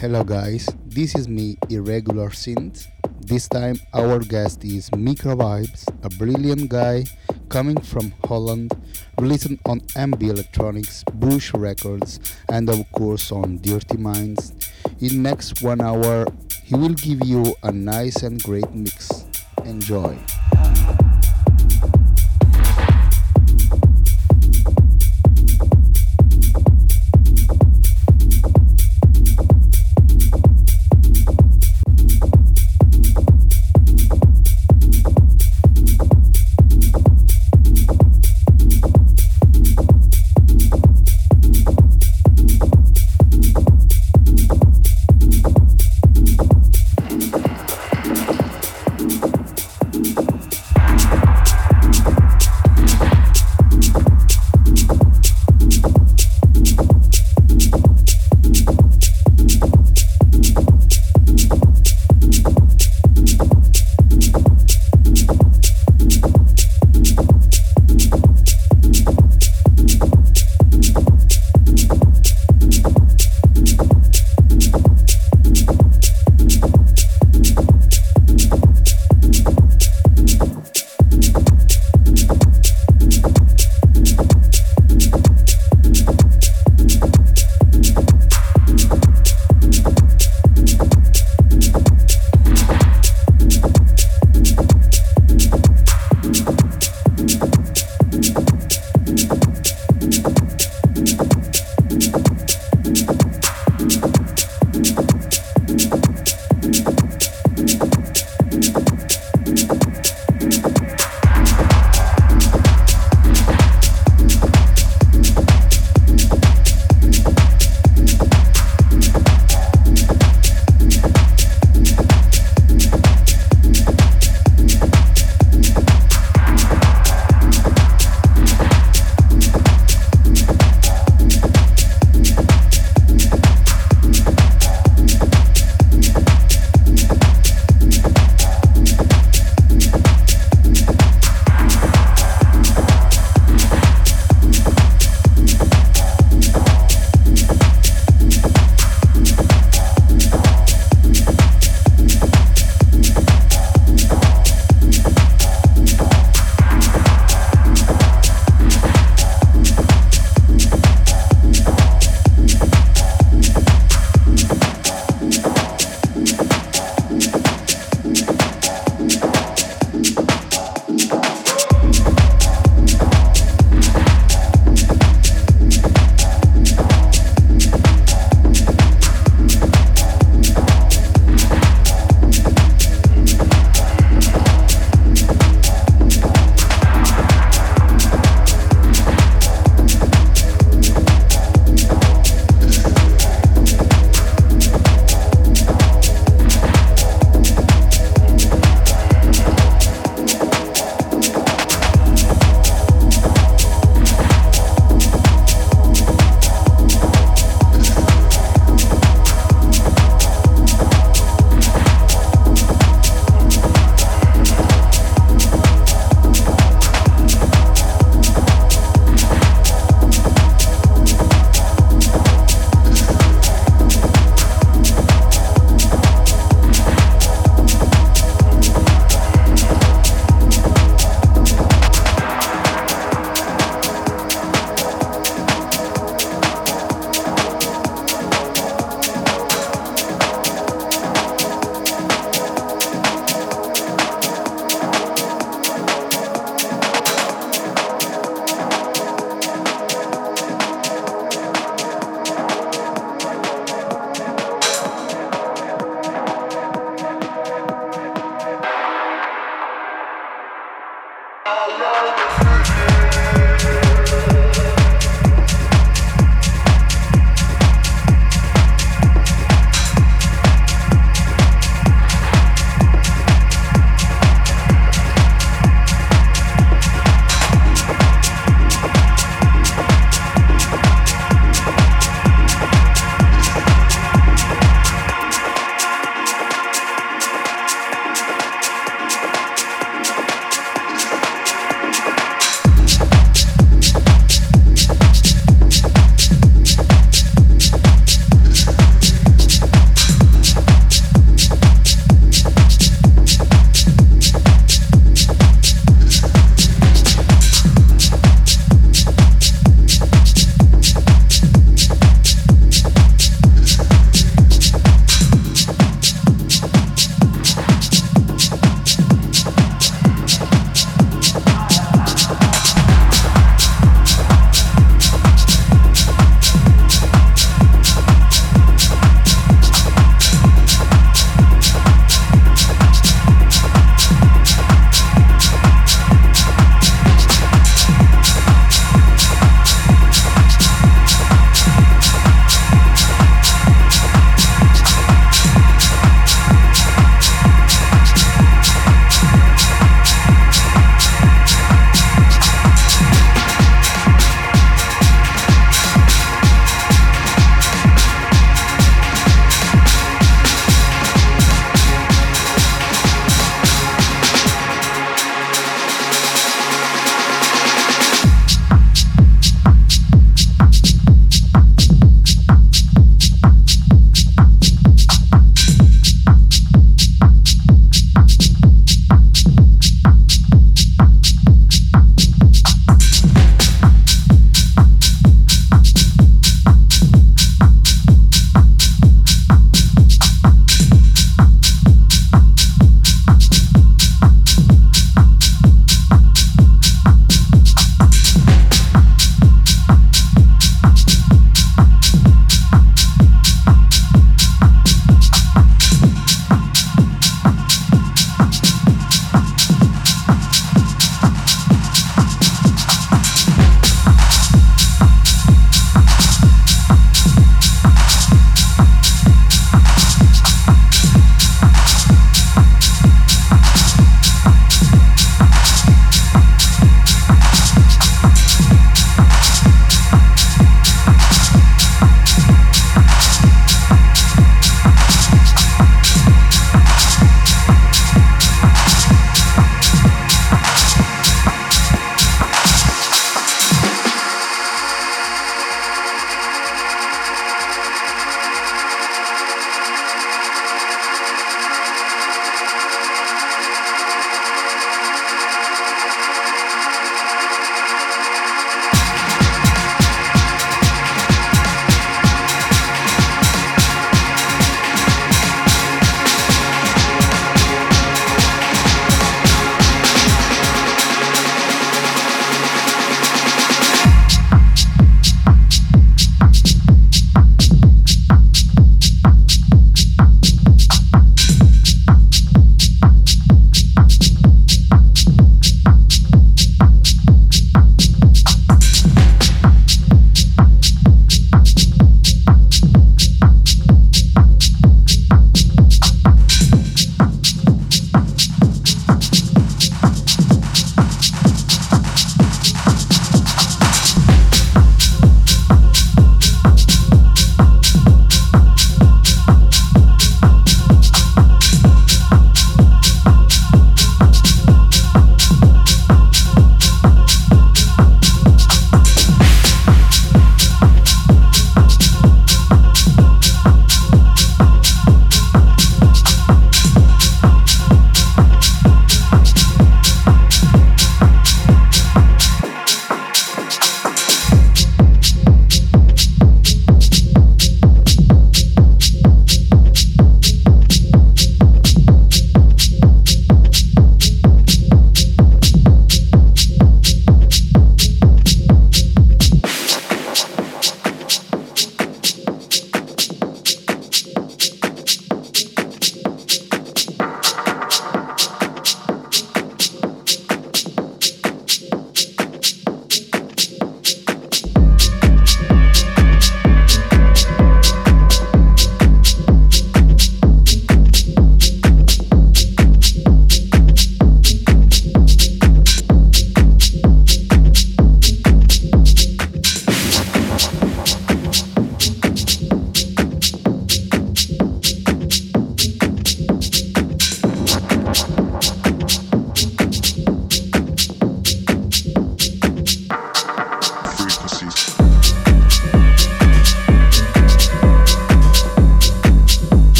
Hello guys, this is me, Irregular Synth. This time our guest is Micro Vibes, a brilliant guy coming from Holland, released on mb electronics, Bush Records, and of course on Dirty Minds. In next 1 hour he will give you a nice and great mix. Enjoy.